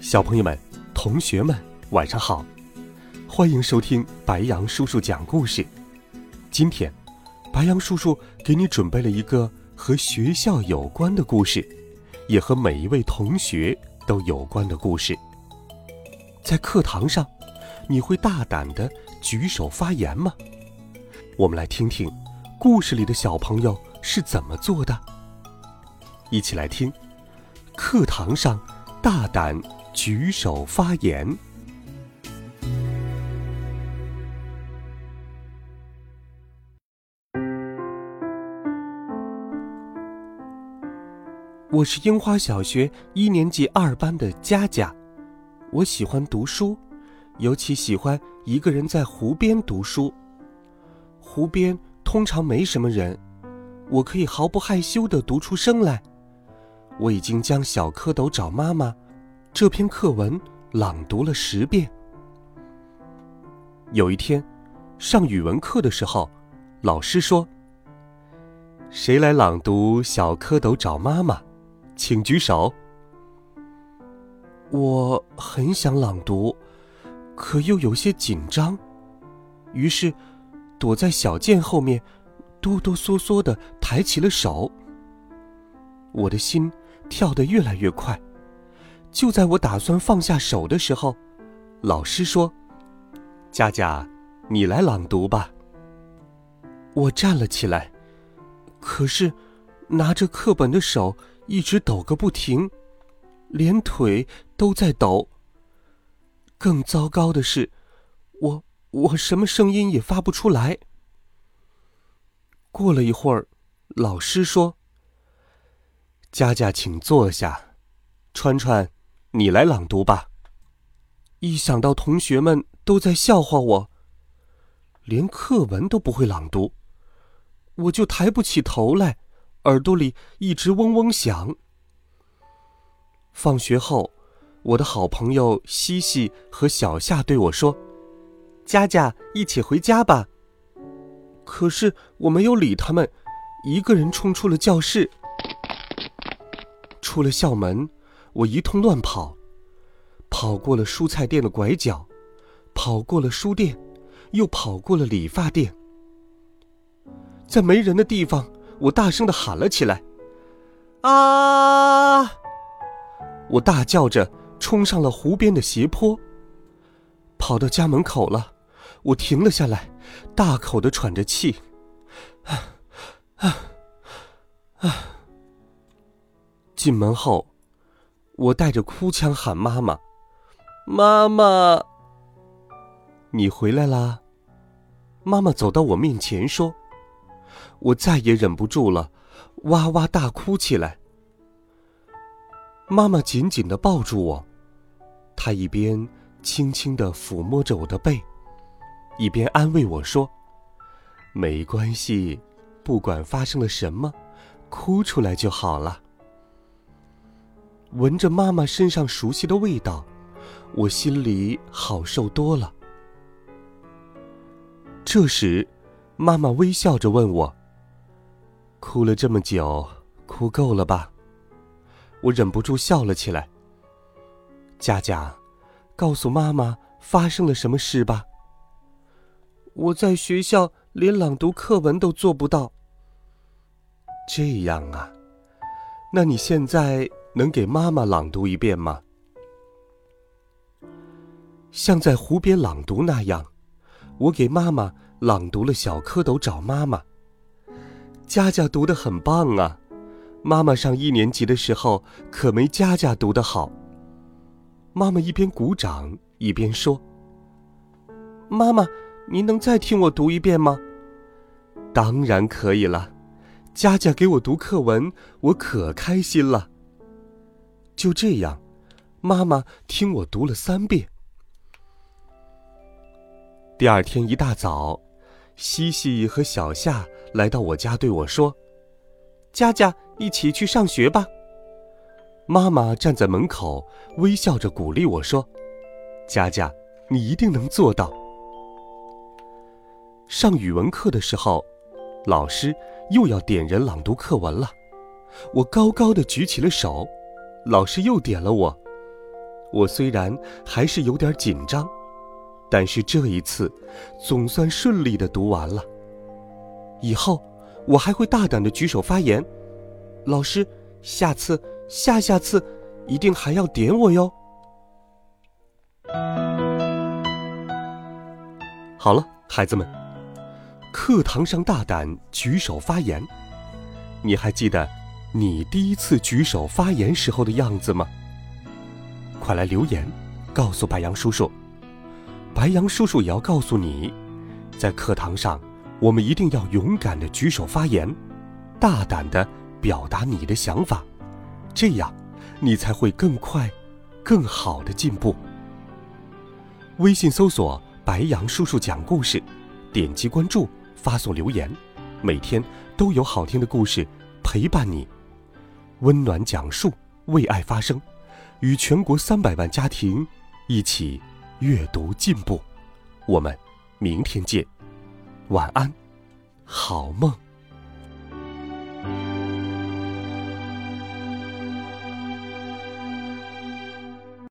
小朋友们，同学们，晚上好，欢迎收听白羊叔叔讲故事。今天白羊叔叔给你准备了一个和学校有关的故事，也和每一位同学都有关的故事。在课堂上，你会大胆地举手发言吗？我们来听听故事里的小朋友是怎么做的。一起来听课堂上大胆举手发言。我是樱花小学1年级2班的佳佳，我喜欢读书，尤其喜欢一个人在湖边读书。湖边通常没什么人，我可以毫不害羞地读出声来。我已经将《小蝌蚪找妈妈》这篇课文朗读了10遍。有一天，上语文课的时候，老师说：“谁来朗读《小蝌蚪找妈妈》？请举手。”我很想朗读，可又有些紧张，于是躲在小剑后面，哆哆嗦嗦地抬起了手。我的心跳得越来越快，就在我打算放下手的时候，老师说：“佳佳，你来朗读吧。”我站了起来，可是拿着课本的手一直抖个不停，连腿都在抖。更糟糕的是，我什么声音也发不出来。过了一会儿，老师说：“佳佳，请坐下，川川，你来朗读吧。”一想到同学们都在笑话我，连课文都不会朗读，我就抬不起头来，耳朵里一直嗡嗡响。放学后，我的好朋友西西和小夏对我说：“佳佳，一起回家吧。”可是我没有理他们，一个人冲出了教室。出了校门，我一通乱跑，跑过了蔬菜店的拐角，跑过了书店，又跑过了理发店。在没人的地方，我大声地喊了起来：“啊！”我大叫着冲上了湖边的斜坡。跑到家门口了，我停了下来，大口地喘着气，进门后，我带着哭腔喊妈妈：“妈妈，你回来啦！”妈妈走到我面前说，我再也忍不住了，哇哇大哭起来。妈妈紧紧地抱住我，她一边轻轻地抚摸着我的背，一边安慰我说：“没关系，不管发生了什么，哭出来就好了。”闻着妈妈身上熟悉的味道，我心里好受多了。这时，妈妈微笑着问我：“哭了这么久，哭够了吧？”我忍不住笑了起来。“佳佳，告诉妈妈发生了什么事吧。”“我在学校连朗读课文都做不到。”“这样啊，那你现在能给妈妈朗读一遍吗？”像在湖边朗读那样，我给妈妈朗读了《小蝌蚪找妈妈》。佳佳读得很棒啊，妈妈上1年级的时候可没佳佳读得好。妈妈一边鼓掌一边说：“妈妈，您能再听我读一遍吗？”“当然可以了，佳佳给我读课文，我可开心了。”就这样，妈妈听我读了3遍。第二天一大早，西西和小夏来到我家对我说：“佳佳，一起去上学吧。”妈妈站在门口，微笑着鼓励我说：“佳佳，你一定能做到。”上语文课的时候，老师又要点人朗读课文了，我高高的举起了手，老师又点了我。我虽然还是有点紧张，但是这一次总算顺利的读完了。以后我还会大胆的举手发言，老师，下次、下次一定还要点我哟。好了，孩子们，课堂上大胆举手发言，你还记得你第一次举手发言时候的样子吗？快来留言告诉白羊叔叔，白羊叔叔也要告诉你，在课堂上我们一定要勇敢地举手发言，大胆地表达你的想法，这样你才会更快更好地进步。微信搜索白羊叔叔讲故事，点击关注，发送留言，每天都有好听的故事陪伴你。温暖讲述，为爱发声，与全国300万家庭一起阅读进步。我们明天见，晚安，好梦。